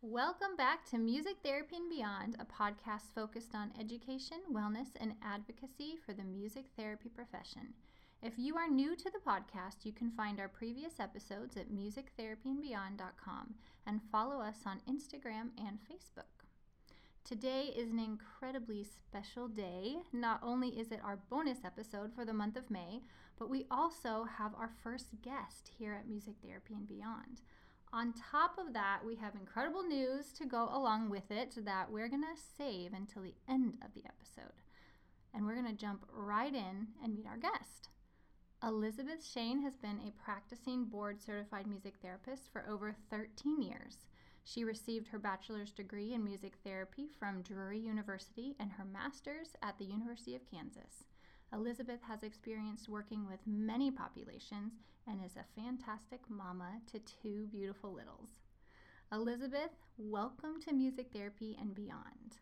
Welcome back to Music Therapy and Beyond, a podcast focused on education, wellness, and advocacy for the music therapy profession. If you are new to the podcast, you can find our previous episodes at musictherapyandbeyond.com and follow us on Instagram and Facebook. Today is an incredibly special day. Not only is it our bonus episode for the month of May, but we also have our first guest here at Music Therapy and Beyond. On top of that, we have incredible news to go along with it that we're going to save until the end of the episode. And we're going to jump right in and meet our guest. Elizabeth Shane has been a practicing board-certified music therapist for over 13 years. She received her bachelor's degree in music therapy from Drury University and her master's at the University of Kansas. Elizabeth has experience working with many populations and is a fantastic mama to two beautiful littles. Elizabeth, welcome to Music Therapy and Beyond.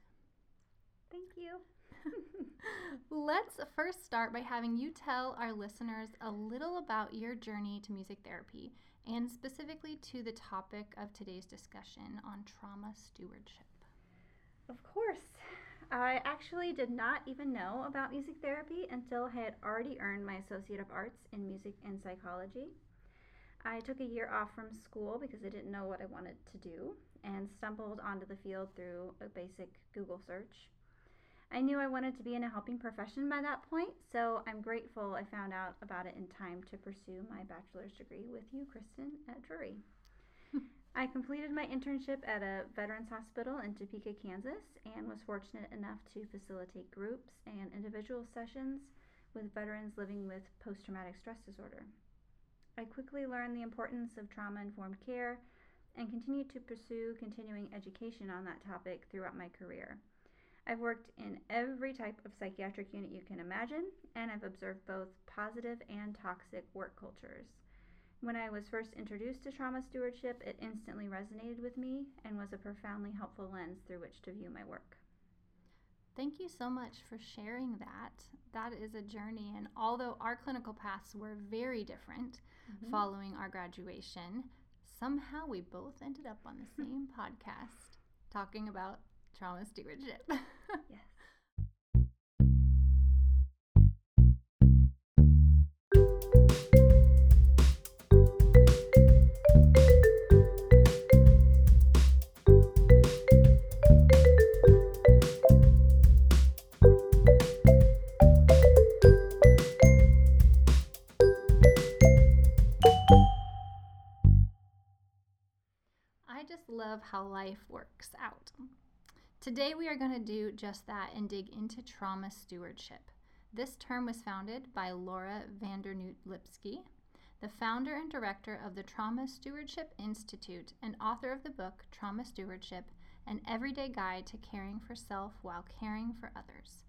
Thank you. Let's first start by having you tell our listeners a little about your journey to music therapy and specifically to the topic of today's discussion on trauma stewardship. Of course. I actually did not even know about music therapy until I had already earned my Associate of Arts in Music and Psychology. I took a year off from school because I didn't know what I wanted to do and stumbled onto the field through a basic Google search. I knew I wanted to be in a helping profession by that point, so I'm grateful I found out about it in time to pursue my bachelor's degree with you, Kristen, at Drury. I completed my internship at a veterans hospital in Topeka, Kansas, and was fortunate enough to facilitate groups and individual sessions with veterans living with post-traumatic stress disorder. I quickly learned the importance of trauma-informed care and continued to pursue continuing education on that topic throughout my career. I've worked in every type of psychiatric unit you can imagine, and I've observed both positive and toxic work cultures. When I was first introduced to trauma stewardship, it instantly resonated with me and was a profoundly helpful lens through which to view my work. Thank you so much for sharing that. That is a journey, and although our clinical paths were very different following our graduation, somehow we both ended up on the same podcast talking about trauma stewardship. Yes. Love how life works out. Today we are going to do just that and dig into trauma stewardship. This term was founded by Laura van Dernoot Lipsky, the founder and director of the Trauma Stewardship Institute and author of the book Trauma Stewardship, an everyday guide to caring for self while caring for others.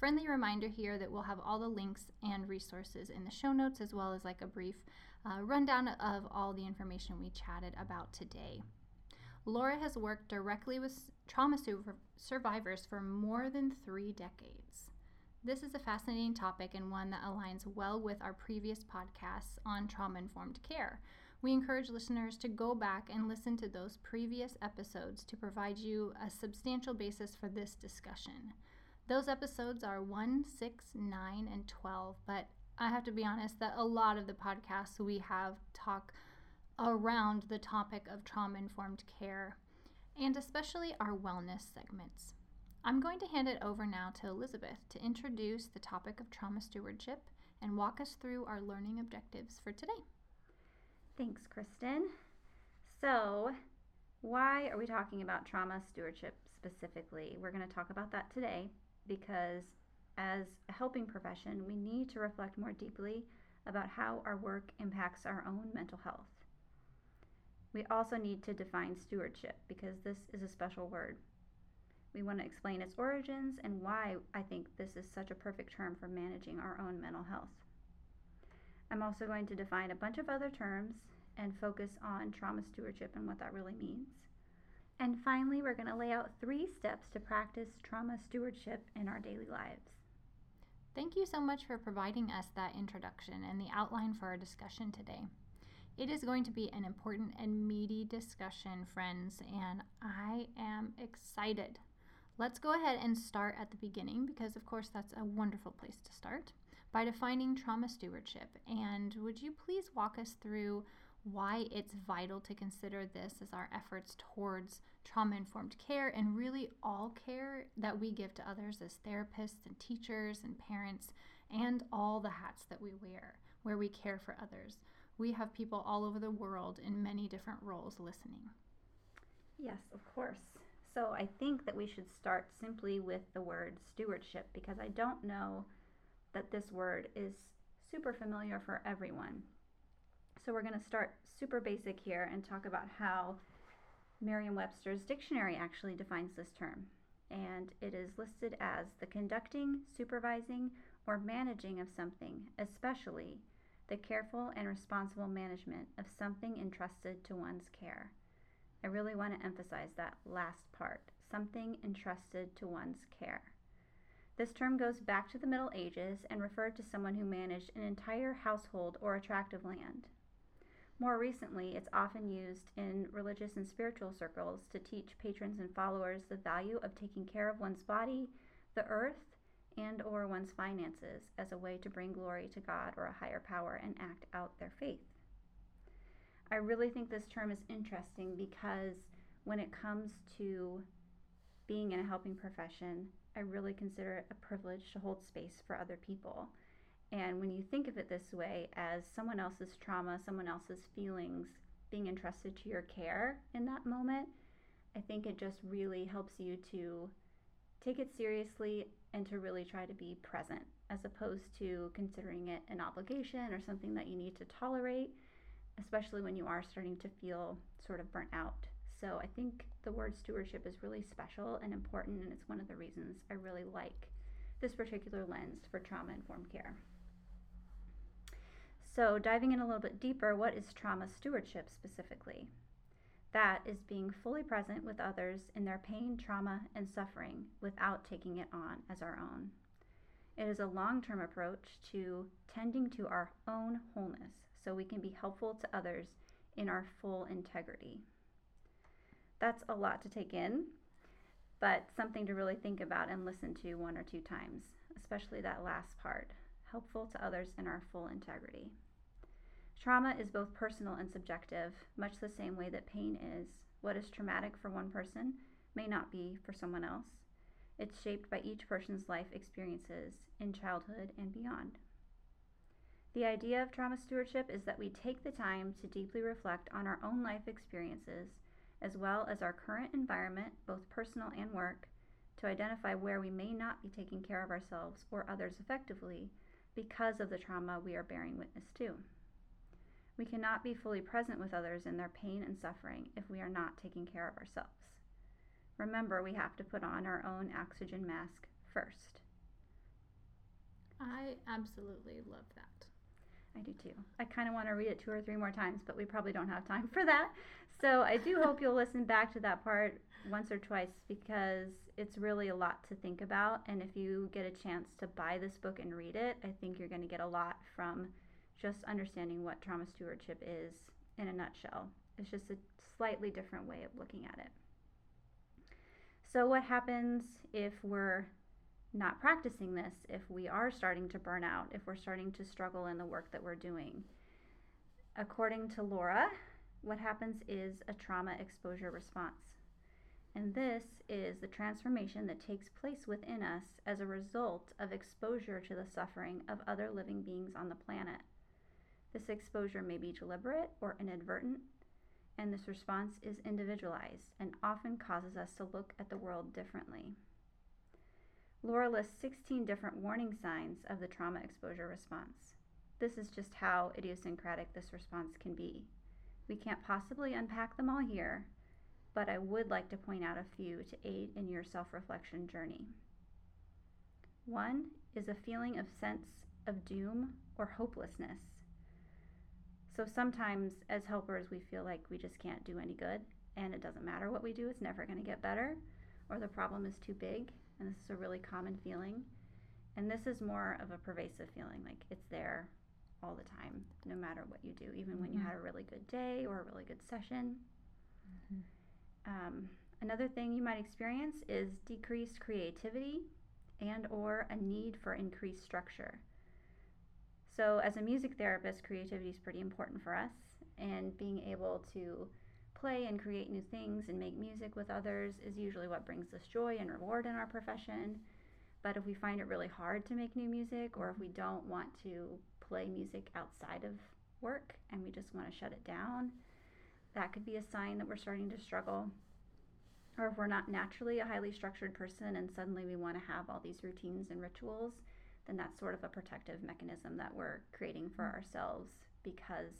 Friendly reminder here that we'll have all the links and resources in the show notes, as well as like a brief rundown of all the information we chatted about today. Laura has worked directly with trauma survivors for more than 3 decades. This is a fascinating topic and one that aligns well with our previous podcasts on trauma-informed care. We encourage listeners to go back and listen to those previous episodes to provide you a substantial basis for this discussion. Those episodes are 1, 6, 9, and 12, but I have to be honest that a lot of the podcasts we have talk around the topic of trauma-informed care, and especially our wellness segments. I'm going to hand it over now to Elizabeth to introduce the topic of trauma stewardship and walk us through our learning objectives for today. Thanks, Kristen. So, why are we talking about trauma stewardship specifically? We're going to talk about that today because as a helping profession, we need to reflect more deeply about how our work impacts our own mental health. We also need to define stewardship because this is a special word. We want to explain its origins and why I think this is such a perfect term for managing our own mental health. I'm also going to define a bunch of other terms and focus on trauma stewardship and what that really means. And finally, we're going to lay out 3 steps to practice trauma stewardship in our daily lives. Thank you so much for providing us that introduction and the outline for our discussion today. It is going to be an important and meaty discussion, friends, and I am excited. Let's go ahead and start at the beginning because, of course, that's a wonderful place to start by defining trauma stewardship. And would you please walk us through why it's vital to consider this as our efforts towards trauma-informed care and really all care that we give to others as therapists and teachers and parents and all the hats that we wear where we care for others. We have people all over the world in many different roles listening. Yes, of course. So I think that we should start simply with the word stewardship because I don't know that this word is super familiar for everyone. So we're going to start super basic here and talk about how Merriam-Webster's dictionary actually defines this term. And it is listed as the conducting, supervising, or managing of something, especially the careful and responsible management of something entrusted to one's care. I really want to emphasize that last part, something entrusted to one's care. This term goes back to the Middle Ages and referred to someone who managed an entire household or a tract of land. More recently, it's often used in religious and spiritual circles to teach patrons and followers the value of taking care of one's body, the earth, and/or one's finances as a way to bring glory to God or a higher power and act out their faith. I really think this term is interesting because when it comes to being in a helping profession, I really consider it a privilege to hold space for other people. And when you think of it this way, as someone else's trauma, someone else's feelings being entrusted to your care in that moment, I think it just really helps you to take it seriously and to really try to be present, as opposed to considering it an obligation or something that you need to tolerate, especially when you are starting to feel sort of burnt out. So I think the word stewardship is really special and important, and it's one of the reasons I really like this particular lens for trauma-informed care. So diving in a little bit deeper, what is trauma stewardship specifically? That is being fully present with others in their pain, trauma, and suffering without taking it on as our own. It is a long-term approach to tending to our own wholeness so we can be helpful to others in our full integrity. That's a lot to take in, but something to really think about and listen to one or two times, especially that last part, helpful to others in our full integrity. Trauma is both personal and subjective, much the same way that pain is. What is traumatic for one person may not be for someone else. It's shaped by each person's life experiences in childhood and beyond. The idea of trauma stewardship is that we take the time to deeply reflect on our own life experiences as well as our current environment, both personal and work, to identify where we may not be taking care of ourselves or others effectively because of the trauma we are bearing witness to. We cannot be fully present with others in their pain and suffering if we are not taking care of ourselves. Remember, we have to put on our own oxygen mask first. I absolutely love that. I do too. I kind of want to read it 2 or 3 more times, but we probably don't have time for that. So I do hope you'll listen back to that part once or twice because it's really a lot to think about. And if you get a chance to buy this book and read it, I think you're going to get a lot from just understanding what trauma stewardship is in a nutshell. It's just a slightly different way of looking at it. So what happens if we're not practicing this, if we are starting to burn out, if we're starting to struggle in the work that we're doing? According to Laura, what happens is a trauma exposure response. And this is the transformation that takes place within us as a result of exposure to the suffering of other living beings on the planet. This exposure may be deliberate or inadvertent, and this response is individualized and often causes us to look at the world differently. Laura lists 16 different warning signs of the trauma exposure response. This is just how idiosyncratic this response can be. We can't possibly unpack them all here, but I would like to point out a few to aid in your self-reflection journey. 1 is a feeling of sense of doom or hopelessness. So sometimes as helpers, we feel like we just can't do any good, and it doesn't matter what we do, it's never going to get better, or the problem is too big. And this is a really common feeling. And this is more of a pervasive feeling, like it's there all the time, no matter what you do, even when you had a really good day or a really good session. Another thing you might experience is decreased creativity and or a need for increased structure. So as a music therapist, creativity is pretty important for us, and being able to play and create new things and make music with others is usually what brings us joy and reward in our profession. But if we find it really hard to make new music, or if we don't want to play music outside of work and we just want to shut it down, that could be a sign that we're starting to struggle. Or if we're not naturally a highly structured person and suddenly we want to have all these routines and rituals, then that's sort of a protective mechanism that we're creating for ourselves because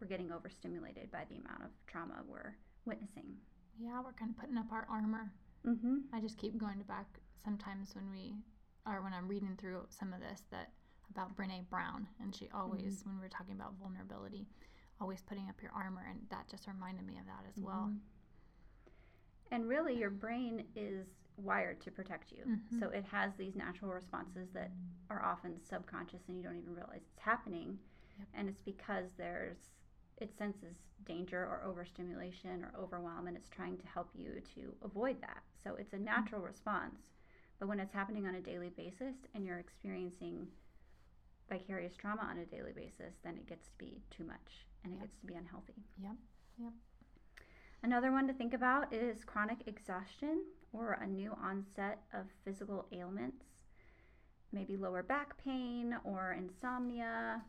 we're getting overstimulated by the amount of trauma we're witnessing. Yeah, we're kind of putting up our armor. I just keep going back sometimes when I'm reading through some of this about Brené Brown, and she always, when we were talking about vulnerability, always putting up your armor, and that just reminded me of that as well. And really, your brain is wired to protect you. So it has these natural responses that are often subconscious and you don't even realize it's happening. And it's because it senses danger or overstimulation or overwhelm, and it's trying to help you to avoid that. So it's a natural response. But when it's happening on a daily basis and you're experiencing vicarious trauma on a daily basis, then it gets to be too much, and it gets to be unhealthy. Another one to think about is chronic exhaustion or a new onset of physical ailments, maybe lower back pain or insomnia.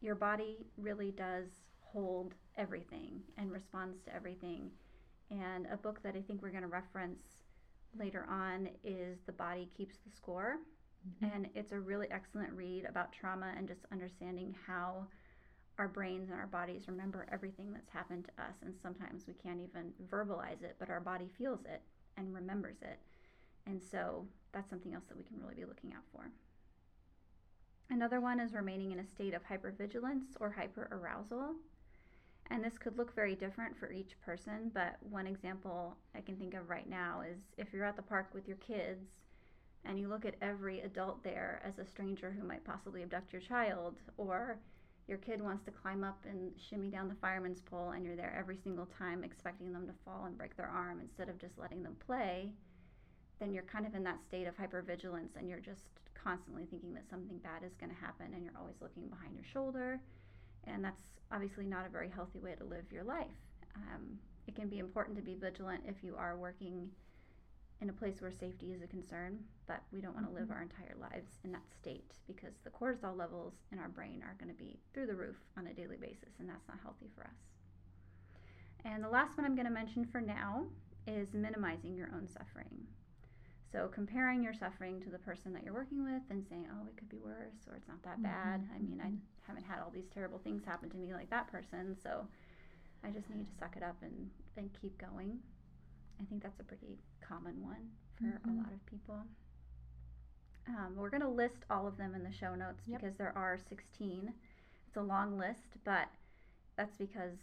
Your body really does hold everything and responds to everything. And a book that I think we're going to reference later on is The Body Keeps the Score. And it's a really excellent read about trauma and just understanding how our brains and our bodies remember everything that's happened to us, and sometimes we can't even verbalize it, but our body feels it and remembers it. And so that's something else that we can really be looking out for. Another one is remaining in a state of hypervigilance or hyperarousal. And this could look very different for each person, but one example I can think of right now is if you're at the park with your kids and you look at every adult there as a stranger who might possibly abduct your child, or your kid wants to climb up and shimmy down the fireman's pole, and you're there every single time expecting them to fall and break their arm instead of just letting them play, then you're kind of in that state of hypervigilance, and you're just constantly thinking that something bad is going to happen, and you're always looking behind your shoulder. And that's obviously not a very healthy way to live your life. It can be important to be vigilant if you are working in a place where safety is a concern, but we don't want to live our entire lives in that state, because the cortisol levels in our brain are going to be through the roof on a daily basis, and that's not healthy for us. And the last one I'm going to mention for now is minimizing your own suffering. So comparing your suffering to the person that you're working with and saying, oh, it could be worse, or it's not that bad. I mean, I haven't had all these terrible things happen to me like that person, so I just need to suck it up and keep going. I think that's a pretty common one for a lot of people. We're going to list all of them in the show notes because there are 16. It's a long list, but that's because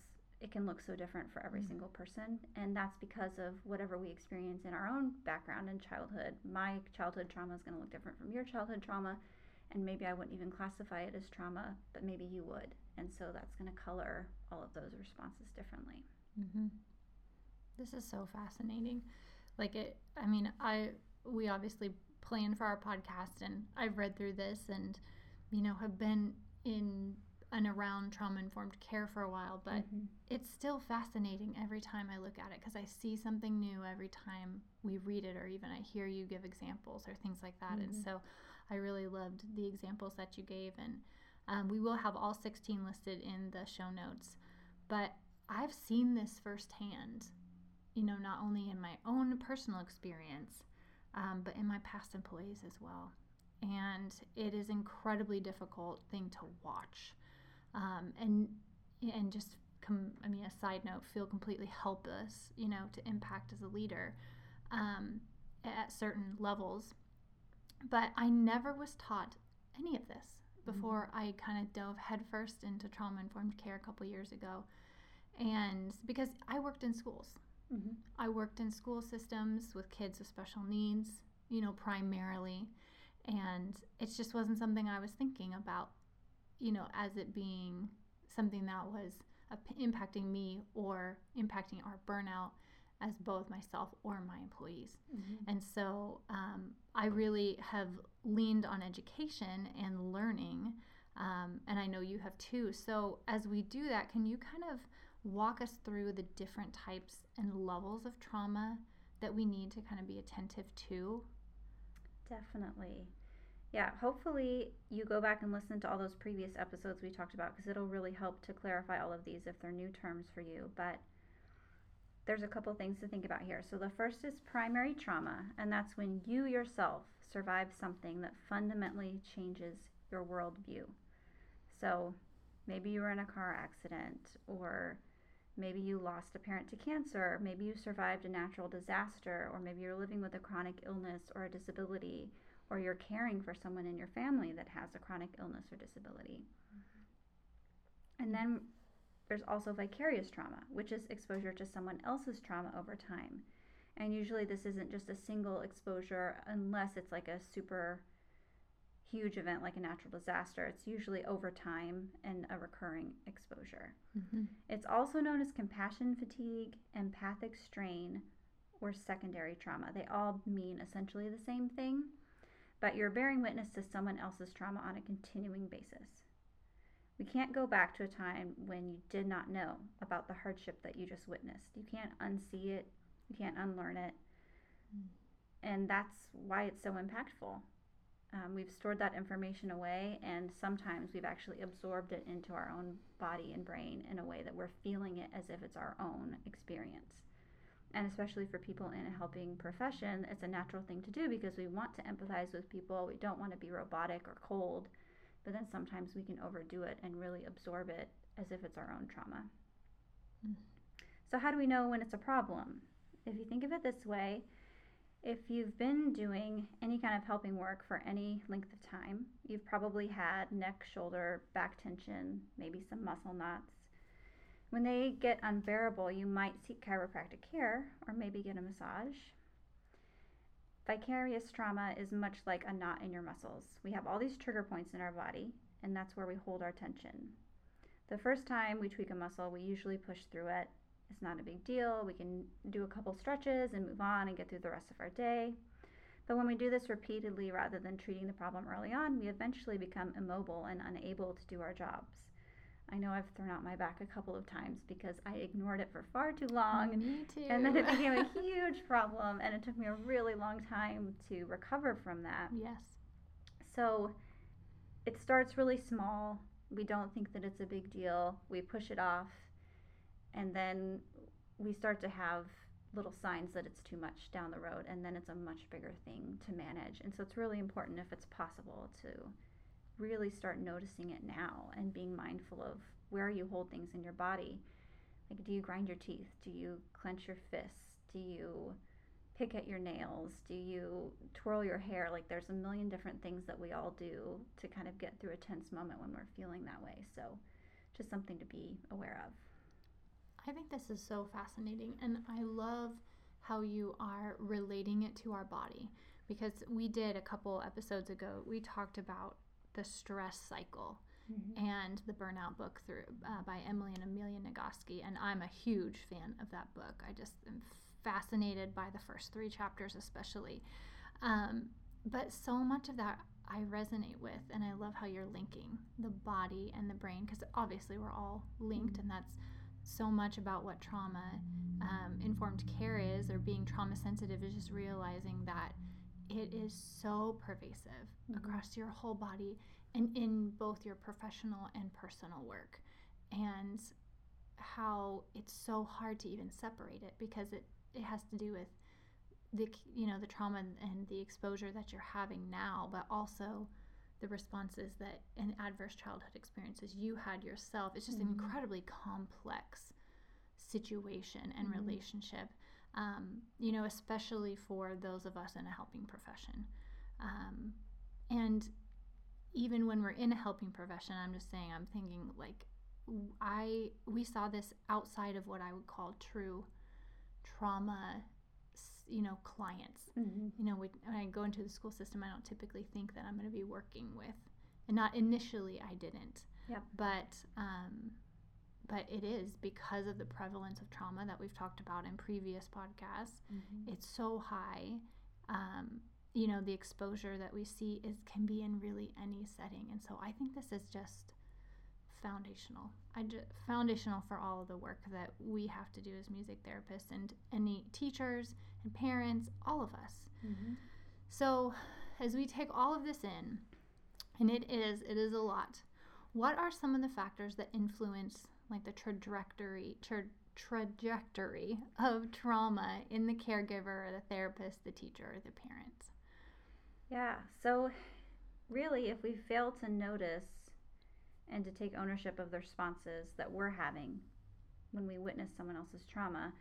it can look so different for every single person. And that's because of whatever we experience in our own background in childhood. My childhood trauma is going to look different from your childhood trauma. And maybe I wouldn't even classify it as trauma, but maybe you would. And so that's going to color all of those responses differently. This is so fascinating. We obviously planned for our podcast, and I've read through this and, have been in and around trauma-informed care for a while, but it's still fascinating every time I look at it, because I see something new every time we read it, or even I hear you give examples or things like that. And so I really loved the examples that you gave, and we will have all 16 listed in the show notes, but I've seen this firsthand. Not only in my own personal experience, but in my past employees as well. And it is an incredibly difficult thing to watch. A side note, feel completely helpless, to impact as a leader at certain levels. But I never was taught any of this before I kind of dove headfirst into trauma-informed care a couple years ago. And because I worked in schools. I worked in school systems with kids with special needs, primarily, And it just wasn't something I was thinking about, you know, as it being something that was impacting me or impacting our burnout as both myself or my employees. Mm-hmm. And so I really have leaned on education and learning, and I know you have too. So as we do that, can you kind of walk us through the different types and levels of trauma that we need to kind of be attentive to? Definitely. Yeah, hopefully you go back and listen to all those previous episodes we talked about, because it'll really help to clarify all of these if they're new terms for you. But there's a couple things to think about here. So the first is primary trauma, and that's when you yourself survive something that fundamentally changes your worldview. So maybe you were in a car accident, or maybe you lost a parent to cancer, maybe you survived a natural disaster, or maybe you're living with a chronic illness or a disability, or you're caring for someone in your family that has a chronic illness or disability. Mm-hmm. And then there's also vicarious trauma, which is exposure to someone else's trauma over time. And usually this isn't just a single exposure, unless it's like a super huge event like a natural disaster. It's usually over time and a recurring exposure. Mm-hmm. It's also known as compassion fatigue, empathic strain, or secondary trauma. They all mean essentially the same thing, but you're bearing witness to someone else's trauma on a continuing basis. We can't go back to a time when you did not know about the hardship that you just witnessed. You can't unsee it. You can't unlearn it. Mm. And that's why it's so impactful. We've stored that information away, and sometimes we've actually absorbed it into our own body and brain in a way that we're feeling it as if it's our own experience. And especially for people in a helping profession, it's a natural thing to do because we want to empathize with people. We don't want to be robotic or cold, but then sometimes we can overdo it and really absorb it as if it's our own trauma. Mm. So how do we know when it's a problem? If you think of it this way, if you've been doing any kind of helping work for any length of time, you've probably had neck, shoulder, back tension, maybe some muscle knots. When they get unbearable, you might seek chiropractic care or maybe get a massage. Vicarious trauma is much like a knot in your muscles. We have all these trigger points in our body, and that's where we hold our tension. The first time we tweak a muscle, we usually push through it. It's not a big deal. We can do a couple stretches and move on and get through the rest of our day. But when we do this repeatedly, rather than treating the problem early on, we eventually become immobile and unable to do our jobs. I know I've thrown out my back a couple of times because I ignored it for far too long. Me too. And then it became a huge problem, and it took me a really long time to recover from that. Yes. So it starts really small. We don't think that it's a big deal. We push it off. And then we start to have little signs that it's too much down the road, and then it's a much bigger thing to manage. And so it's really important, if it's possible, to really start noticing it now and being mindful of where you hold things in your body. Like, do you grind your teeth? Do you clench your fists? Do you pick at your nails? Do you twirl your hair? Like, there's a million different things that we all do to kind of get through a tense moment when we're feeling that way. So just something to be aware of. I think this is so fascinating, and I love how you are relating it to our body, because we did a couple episodes ago, we talked about the stress cycle, mm-hmm. and the burnout book by Emily and Amelia Nagoski, and I'm a huge fan of that book. I just am fascinated by the first 3 chapters especially, but so much of that I resonate with, and I love how you're linking the body and the brain, because obviously we're all linked, and that's so much about what trauma informed care is, or being trauma sensitive, is just realizing that it is so pervasive, mm-hmm. across your whole body and in both your professional and personal work, and how it's so hard to even separate it, because it has to do with the trauma and the exposure that you're having now, but also the responses that in adverse childhood experiences you had yourself. It's just an incredibly complex situation and relationship, especially for those of us in a helping profession. And even when we're in a helping profession, I'm thinking, like, we saw this outside of what I would call true trauma clients. Mm-hmm. When I go into the school system, I don't typically think that I'm going to be working with, and not initially I didn't. Yep. But it is because of the prevalence of trauma that we've talked about in previous podcasts. Mm-hmm. It's so high. The exposure that we see can be in really any setting. And so I think this is just foundational. Foundational for all of the work that we have to do as music therapists and any teachers and parents, all of us. Mm-hmm. So as we take all of this in, and it is a lot, what are some of the factors that influence the trajectory of trauma in the caregiver, or the therapist, the teacher, or the parent? Yeah, so really if we fail to notice and to take ownership of the responses that we're having when we witness someone else's trauma,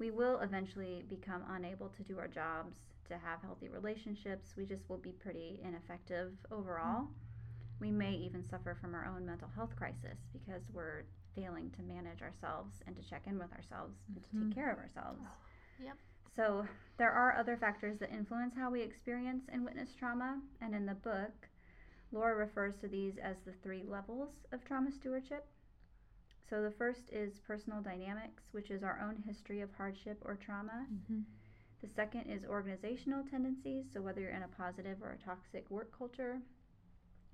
we will eventually become unable to do our jobs, to have healthy relationships. We just will be pretty ineffective overall. We may even suffer from our own mental health crisis because we're failing to manage ourselves and to check in with ourselves and to take care of ourselves. Oh, yep. So there are other factors that influence how we experience and witness trauma. And in the book, Laura refers to these as the 3 levels of trauma stewardship. So the first is personal dynamics, which is our own history of hardship or trauma. Mm-hmm. The second is organizational tendencies, so whether you're in a positive or a toxic work culture.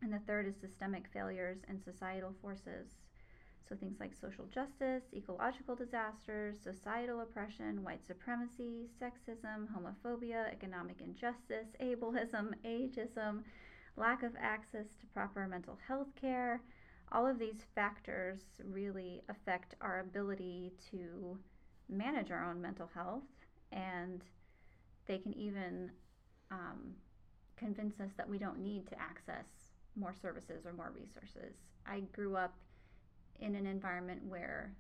And the third is systemic failures and societal forces. So things like social justice, ecological disasters, societal oppression, white supremacy, sexism, homophobia, economic injustice, ableism, ageism, lack of access to proper mental health care. All of these factors really affect our ability to manage our own mental health, and they can even convince us that we don't need to access more services or more resources. I grew up in an environment where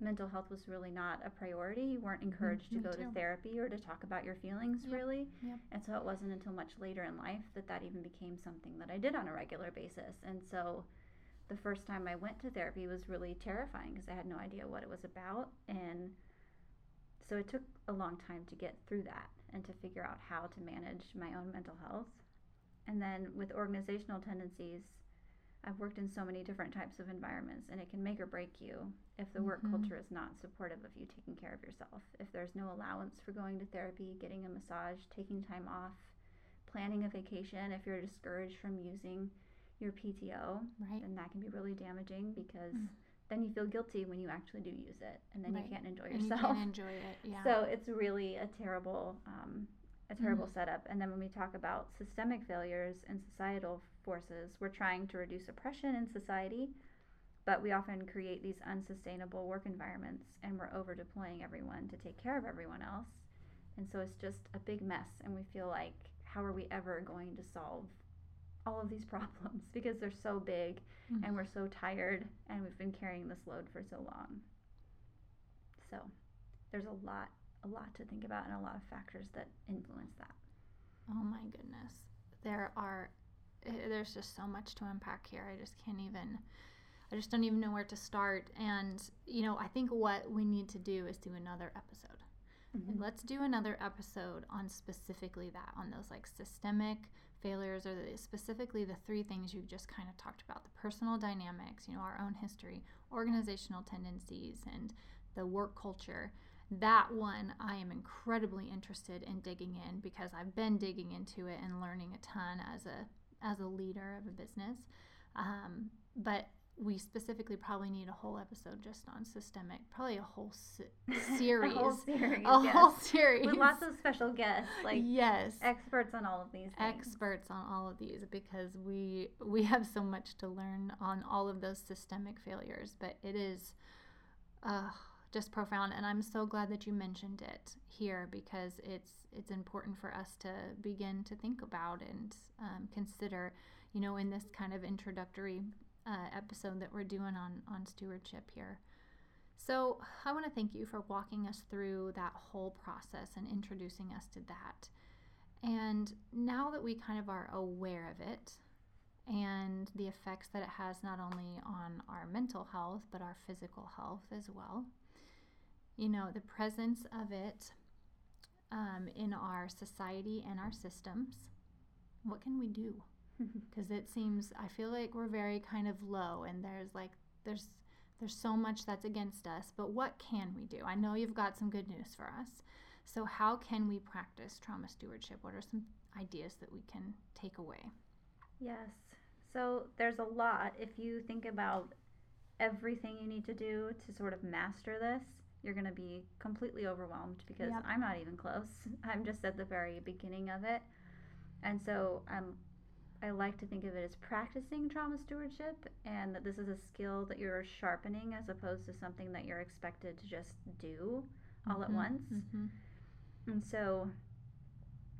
mental health was really not a priority. You weren't encouraged to go to therapy or to talk about your feelings, really. Yep. And so it wasn't until much later in life that even became something that I did on a regular basis. And so the first time I went to therapy was really terrifying because I had no idea what it was about. And so it took a long time to get through that and to figure out how to manage my own mental health. And then with organizational tendencies, I've worked in so many different types of environments, and it can make or break you if the work culture is not supportive of you taking care of yourself. If there's no allowance for going to therapy, getting a massage, taking time off, planning a vacation, if you're discouraged from using your PTO, right, then that can be really damaging because then you feel guilty when you actually do use it, and then you can't enjoy yourself. And you can't enjoy it, yeah. So it's really a terrible setup. And then when we talk about systemic failures and societal forces, we're trying to reduce oppression in society, but we often create these unsustainable work environments, and we're over-deploying everyone to take care of everyone else. And so it's just a big mess, and we feel like, how are we ever going to solve all of these problems? Because they're so big, and we're so tired, and we've been carrying this load for so long. So there's a lot to think about, and a lot of factors that influence that. Oh my goodness. There's just so much to unpack here. I just don't even know where to start. And, I think what we need to do is do another episode. Mm-hmm. Let's do another episode on specifically that, on those systemic failures, or specifically the 3 things you just kind of talked about, the personal dynamics, our own history, organizational tendencies, and the work culture. That one I am incredibly interested in digging in, because I've been digging into it and learning a ton as a leader of a business. But we specifically probably need a whole episode just on systemic, probably a whole series. a whole series. With lots of special guests, experts on all of these things. Experts on all of these, because we have so much to learn on all of those systemic failures. But it is just profound, and I'm so glad that you mentioned it here, because it's important for us to begin to think about and consider, in this kind of introductory episode that we're doing on stewardship here. So I want to thank you for walking us through that whole process and introducing us to that. And now that we kind of are aware of it and the effects that it has not only on our mental health but our physical health as well, the presence of it in our society and our systems, what can we do? Because it seems, I feel like we're very kind of low, and there's so much that's against us, but what can we do? I know you've got some good news for us. So how can we practice trauma stewardship? What are some ideas that we can take away? Yes. So there's a lot. If you think about everything you need to do to sort of master this, you're going to be completely overwhelmed, because yep. I'm not even close. I'm just at the very beginning of it. And so I like to think of it as practicing trauma stewardship, and that this is a skill that you're sharpening as opposed to something that you're expected to just do all mm-hmm. at once. Mm-hmm. And so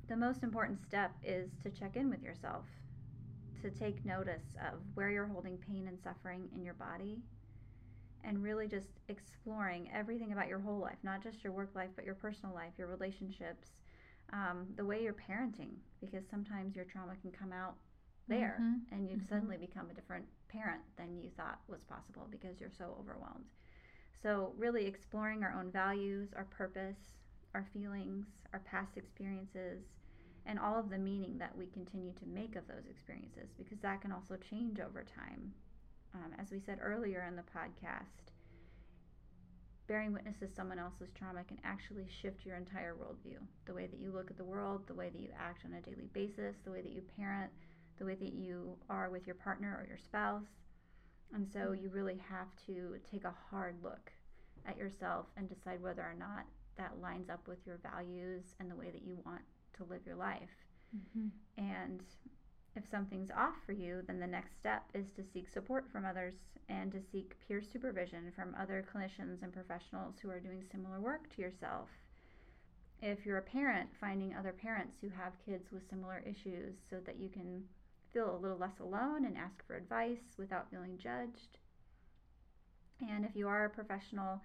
the most important step is to check in with yourself, to take notice of where you're holding pain and suffering in your body, and really just exploring everything about your whole life, not just your work life, but your personal life, your relationships, the way you're parenting, because sometimes your trauma can come out there mm-hmm. and you've mm-hmm. suddenly become a different parent than you thought was possible because you're so overwhelmed. So really exploring our own values, our purpose, our feelings, our past experiences, and all of the meaning that we continue to make of those experiences, because that can also change over time. As we said earlier in the podcast, bearing witness to someone else's trauma can actually shift your entire worldview, the way that you look at the world, the way that you act on a daily basis, the way that you parent, the way that you are with your partner or your spouse. And so you really have to take a hard look at yourself and decide whether or not that lines up with your values and the way that you want to live your life. Mm-hmm. And if something's off for you, then the next step is to seek support from others and to seek peer supervision from other clinicians and professionals who are doing similar work to yourself. If you're a parent, finding other parents who have kids with similar issues so that you can feel a little less alone and ask for advice without feeling judged. And if you are a professional,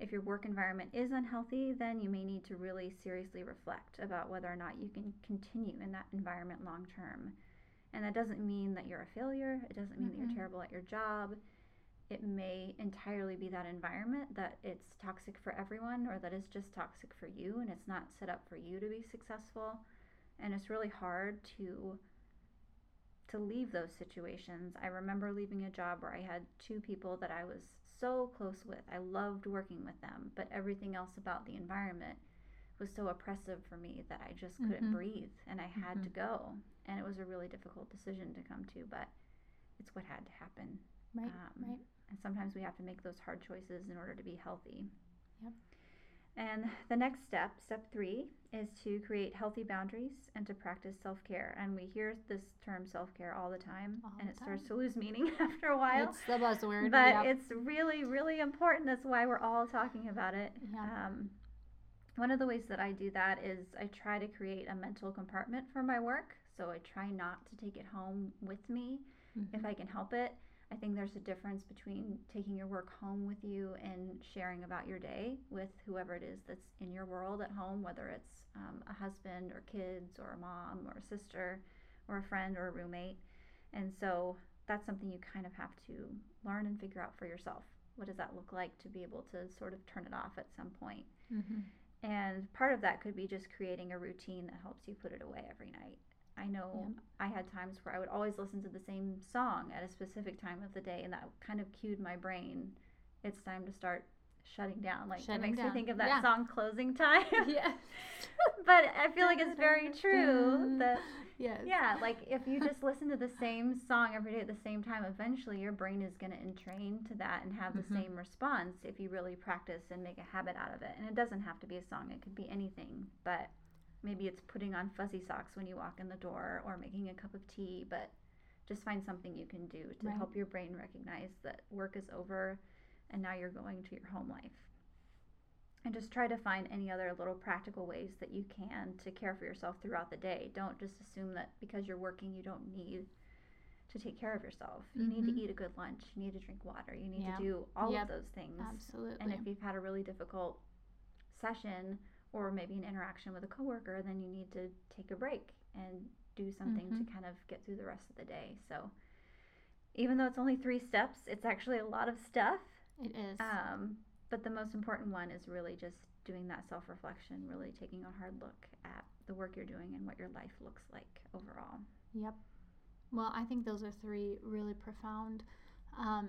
if your work environment is unhealthy, then you may need to really seriously reflect about whether or not you can continue in that environment long term. And that doesn't mean that you're a failure. It doesn't mean mm-hmm. that you're terrible at your job. It may entirely be that environment, that it's toxic for everyone, or that it's just toxic for you and it's not set up for you to be successful. And it's really hard to leave those situations. I remember leaving a job where I had two people that I was so close with. I loved working with them, but everything else about the environment was so oppressive for me that I just couldn't mm-hmm. breathe, and I had mm-hmm. to go. And it was a really difficult decision to come to, but it's what had to happen. Right, right. And sometimes we have to make those hard choices in order to be healthy. Yep. And the next step, step 3, is to create healthy boundaries and to practice self-care. And we hear this term self-care all the time, starts to lose meaning after a while. It's the buzzword. But yep. It's really, really important. That's why we're all talking about it. Yeah. One of the ways that I do that is I try to create a mental compartment for my work. So I try not to take it home with me mm-hmm. if I can help it. I think there's a difference between taking your work home with you and sharing about your day with whoever it is that's in your world at home, whether it's a husband or kids or a mom or a sister or a friend or a roommate. And so that's something you kind of have to learn and figure out for yourself. What does that look like to be able to sort of turn it off at some point? Mm-hmm. And part of that could be just creating a routine that helps you put it away every night. I know yeah. I had times where I would always listen to the same song at a specific time of the day, and that kind of cued my brain. It's time to start shutting down. Like shutting it makes down. Me think of that yeah. song Closing Time. Yes. But I feel like it's very true that yes. yeah, like if you just listen to the same song every day at the same time, eventually your brain is going to entrain to that and have the mm-hmm. same response if you really practice and make a habit out of it. And it doesn't have to be a song. It could be anything, but maybe it's putting on fuzzy socks when you walk in the door or making a cup of tea, but just find something you can do to right. help your brain recognize that work is over and now you're going to your home life. And just try to find any other little practical ways that you can to care for yourself throughout the day. Don't just assume that because you're working, you don't need to take care of yourself. You mm-hmm. need to eat a good lunch. You need to drink water. You need yeah. to do all yep. of those things. Absolutely. And if you've had a really difficult session or maybe an interaction with a coworker, then you need to take a break and do something mm-hmm. to kind of get through the rest of the day. So even though it's only 3 steps, it's actually a lot of stuff. It is. But the most important one is really just doing that self-reflection, really taking a hard look at the work you're doing and what your life looks like overall. Yep. Well, I think those are three really profound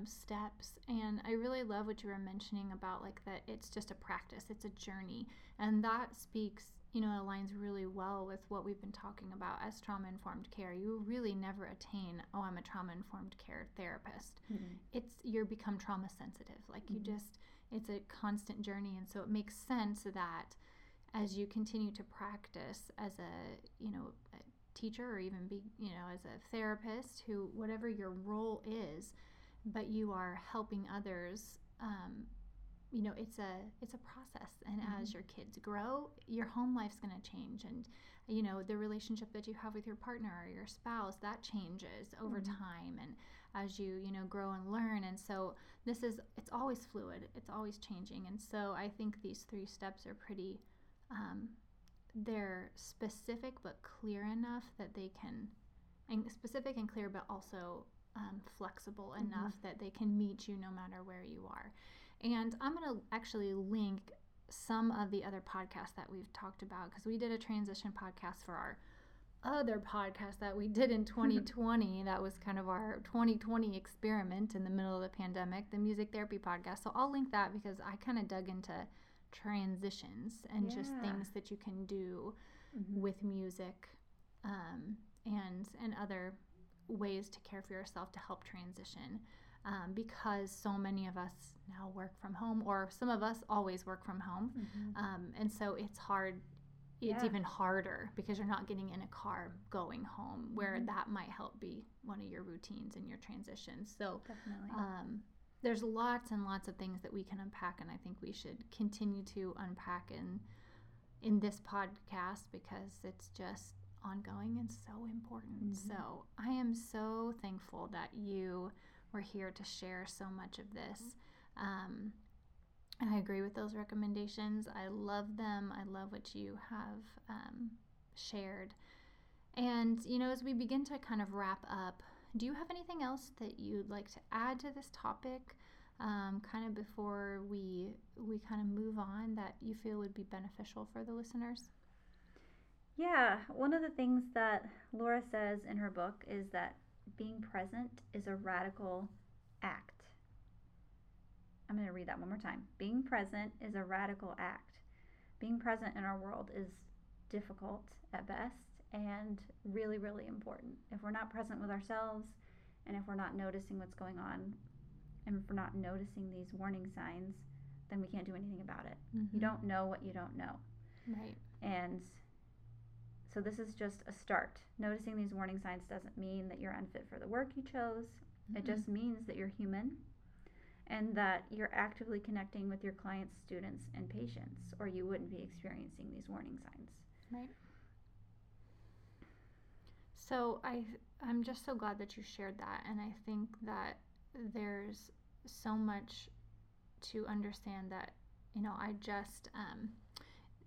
steps, and I really love what you were mentioning about, like, that it's just a practice, it's a journey, and that speaks, you know, it aligns really well with what we've been talking about as trauma-informed care. You really never attain, oh, I'm a trauma-informed care therapist. Mm-hmm. You become trauma-sensitive. Like, mm-hmm. It's a constant journey, and so it makes sense that as you continue to practice as a teacher, or even be, as a therapist, who, whatever your role is, but you are helping others, it's a process. And mm-hmm. as your kids grow, your home life's going to change. And, the relationship that you have with your partner or your spouse, that changes over mm-hmm. time. And as you, grow and learn. And so it's always fluid. It's always changing. And so I think these three steps are pretty, they're specific, but clear enough that they can, and specific and clear, but also flexible enough mm-hmm. that they can meet you no matter where you are. And I'm going to actually link some of the other podcasts that we've talked about, because we did a transition podcast for our other podcast that we did in 2020. That was kind of our 2020 experiment in the middle of the pandemic, the music therapy podcast. So I'll link that, because I kind of dug into transitions and just things that you can do mm-hmm. with music and other ways to care for yourself to help transition, because so many of us now work from home, or some of us always work from home, mm-hmm. And so it's hard. It's even harder because you're not getting in a car going home, where mm-hmm. that might help be one of your routines and your transitions. So definitely. There's lots and lots of things that we can unpack, and I think we should continue to unpack in this podcast, because it's just ongoing and so important. Mm-hmm. So I am so thankful that you were here to share so much of this. I agree with those recommendations. I love them. I love what you have shared. And, as we begin to kind of wrap up, do you have anything else that you'd like to add to this topic, kind of before we kind of move on, that you feel would be beneficial for the listeners? Yeah, one of the things that Laura says in her book is that being present is a radical act. I'm going to read that one more time. Being present is a radical act. Being present in our world is difficult at best, and really, really important. If we're not present with ourselves, and if we're not noticing what's going on, and if we're not noticing these warning signs, then we can't do anything about it. Mm-hmm. You don't know what you don't know. Right. And so this is just a start. Noticing these warning signs doesn't mean that you're unfit for the work you chose. Mm-hmm. It just means that you're human, and that you're actively connecting with your clients, students, and patients, or you wouldn't be experiencing these warning signs. Right. So I'm just so glad that you shared that, and I think that there's so much to understand that, I just,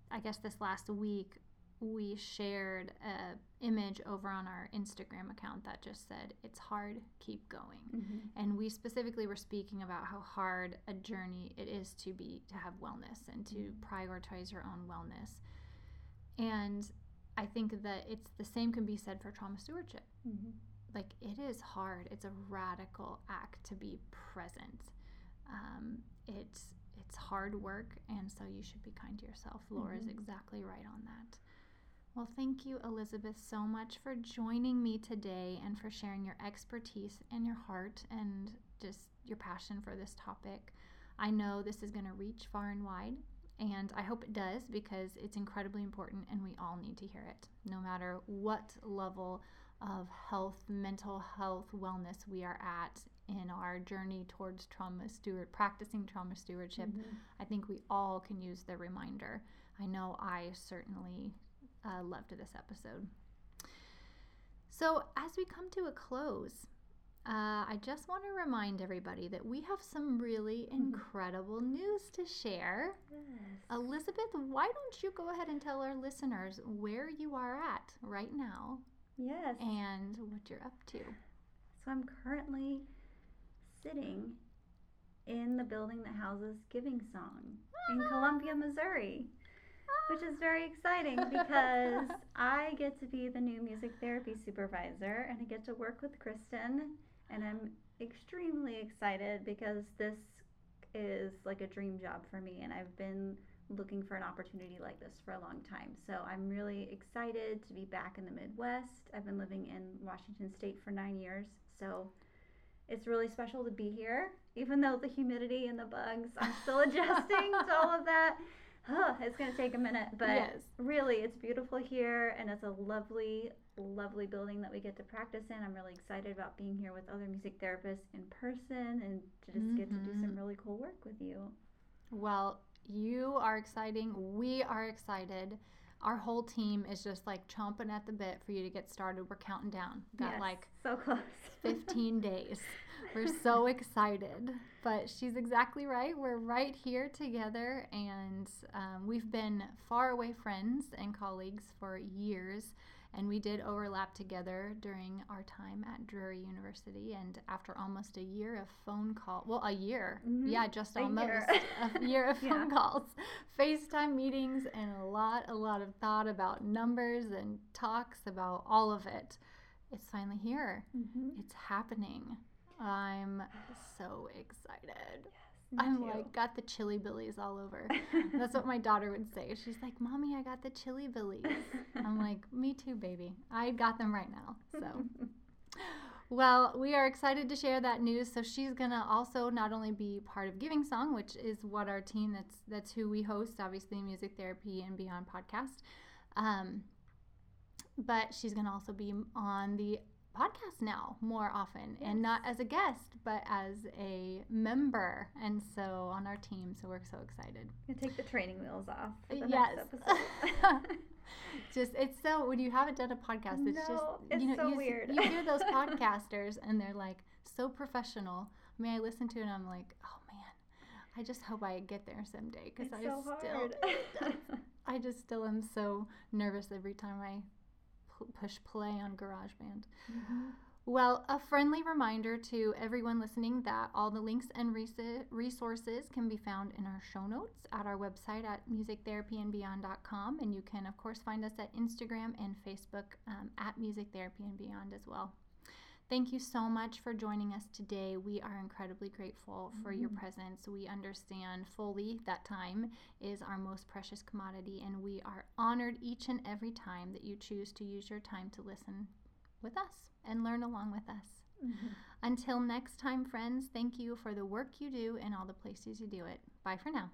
I guess this last week we shared a image over on our Instagram account that just said, it's hard, keep going. Mm-hmm. And we specifically were speaking about how hard a journey it is to have wellness and to prioritize your own wellness. And I think that the same can be said for trauma stewardship. Mm-hmm. Like, it is hard. It's a radical act to be present. It's hard work, and so you should be kind to yourself. Laura is mm-hmm. exactly right on that. Well, thank you, Elizabeth, so much for joining me today and for sharing your expertise and your heart and just your passion for this topic. I know this is going to reach far and wide, and I hope it does, because it's incredibly important and we all need to hear it, no matter what level of health, mental health, wellness we are at in our journey towards practicing trauma stewardship. Mm-hmm. I think we all can use the reminder. I know I certainly loved this episode. So as we come to a close, I just want to remind everybody that we have some really incredible news to share. Yes. Elizabeth, why don't you go ahead and tell our listeners where you are at right now? Yes. And what you're up to. So I'm currently sitting in the building that houses Giving Song in Columbia, Missouri, which is very exciting because I get to be the new music therapy supervisor and I get to work with Kristen, and I'm extremely excited because this is like a dream job for me, and I've been looking for an opportunity like this for a long time. So I'm really excited to be back in the Midwest. I've been living in Washington State for 9 years, so it's really special to be here, even though the humidity and the bugs, I'm still adjusting to all of that. It's going to take a minute, but yes. Really, it's beautiful here, and it's a lovely, lovely building that we get to practice in. I'm really excited about being here with other music therapists in person and to just get to do some really cool work with you. Well, you are exciting. We are excited. Our whole team is just like chomping at the bit for you to get started. We're counting down. Got like so close. 15 days. We're so excited. But she's exactly right. We're right here together, and we've been faraway friends and colleagues for years, and we did overlap together during our time at Drury University, and after almost a year of phone calls, well, a year, yeah, just almost a year of phone calls, FaceTime meetings, and a lot of thought about numbers and talks about all of it. It's finally here. It's happening. I'm so excited. I'm like, got the chili billies all over. That's what my daughter would say. She's like, Mommy, I got the chili billies. I'm like, me too, baby. I got them right now. So, well, we are excited to share that news. So she's going to also not only be part of Giving Song, which is what our team, that's who we host, obviously, Music Therapy and Beyond podcast. But she's going to also be on the podcast now more often, and not as a guest but as a member, and so on our team. So we're so excited. You take the training wheels off for the next episode. It's so, when you haven't done a podcast, it's weird. You hear those podcasters and they're like so professional. I mean, I listen to it and I'm like, oh man, I just hope I get there someday, because I just still am so nervous every time I push play on GarageBand. Well, a friendly reminder to everyone listening that all the links and resources can be found in our show notes at our website at musictherapyandbeyond.com, and you can of course find us at Instagram and Facebook at Music Therapy and Beyond as well. Thank you so much for joining us today. We are incredibly grateful for your presence. We understand fully that time is our most precious commodity, and we are honored each and every time that you choose to use your time to listen with us and learn along with us. Until next time, friends, thank you for the work you do and all the places you do it. Bye for now.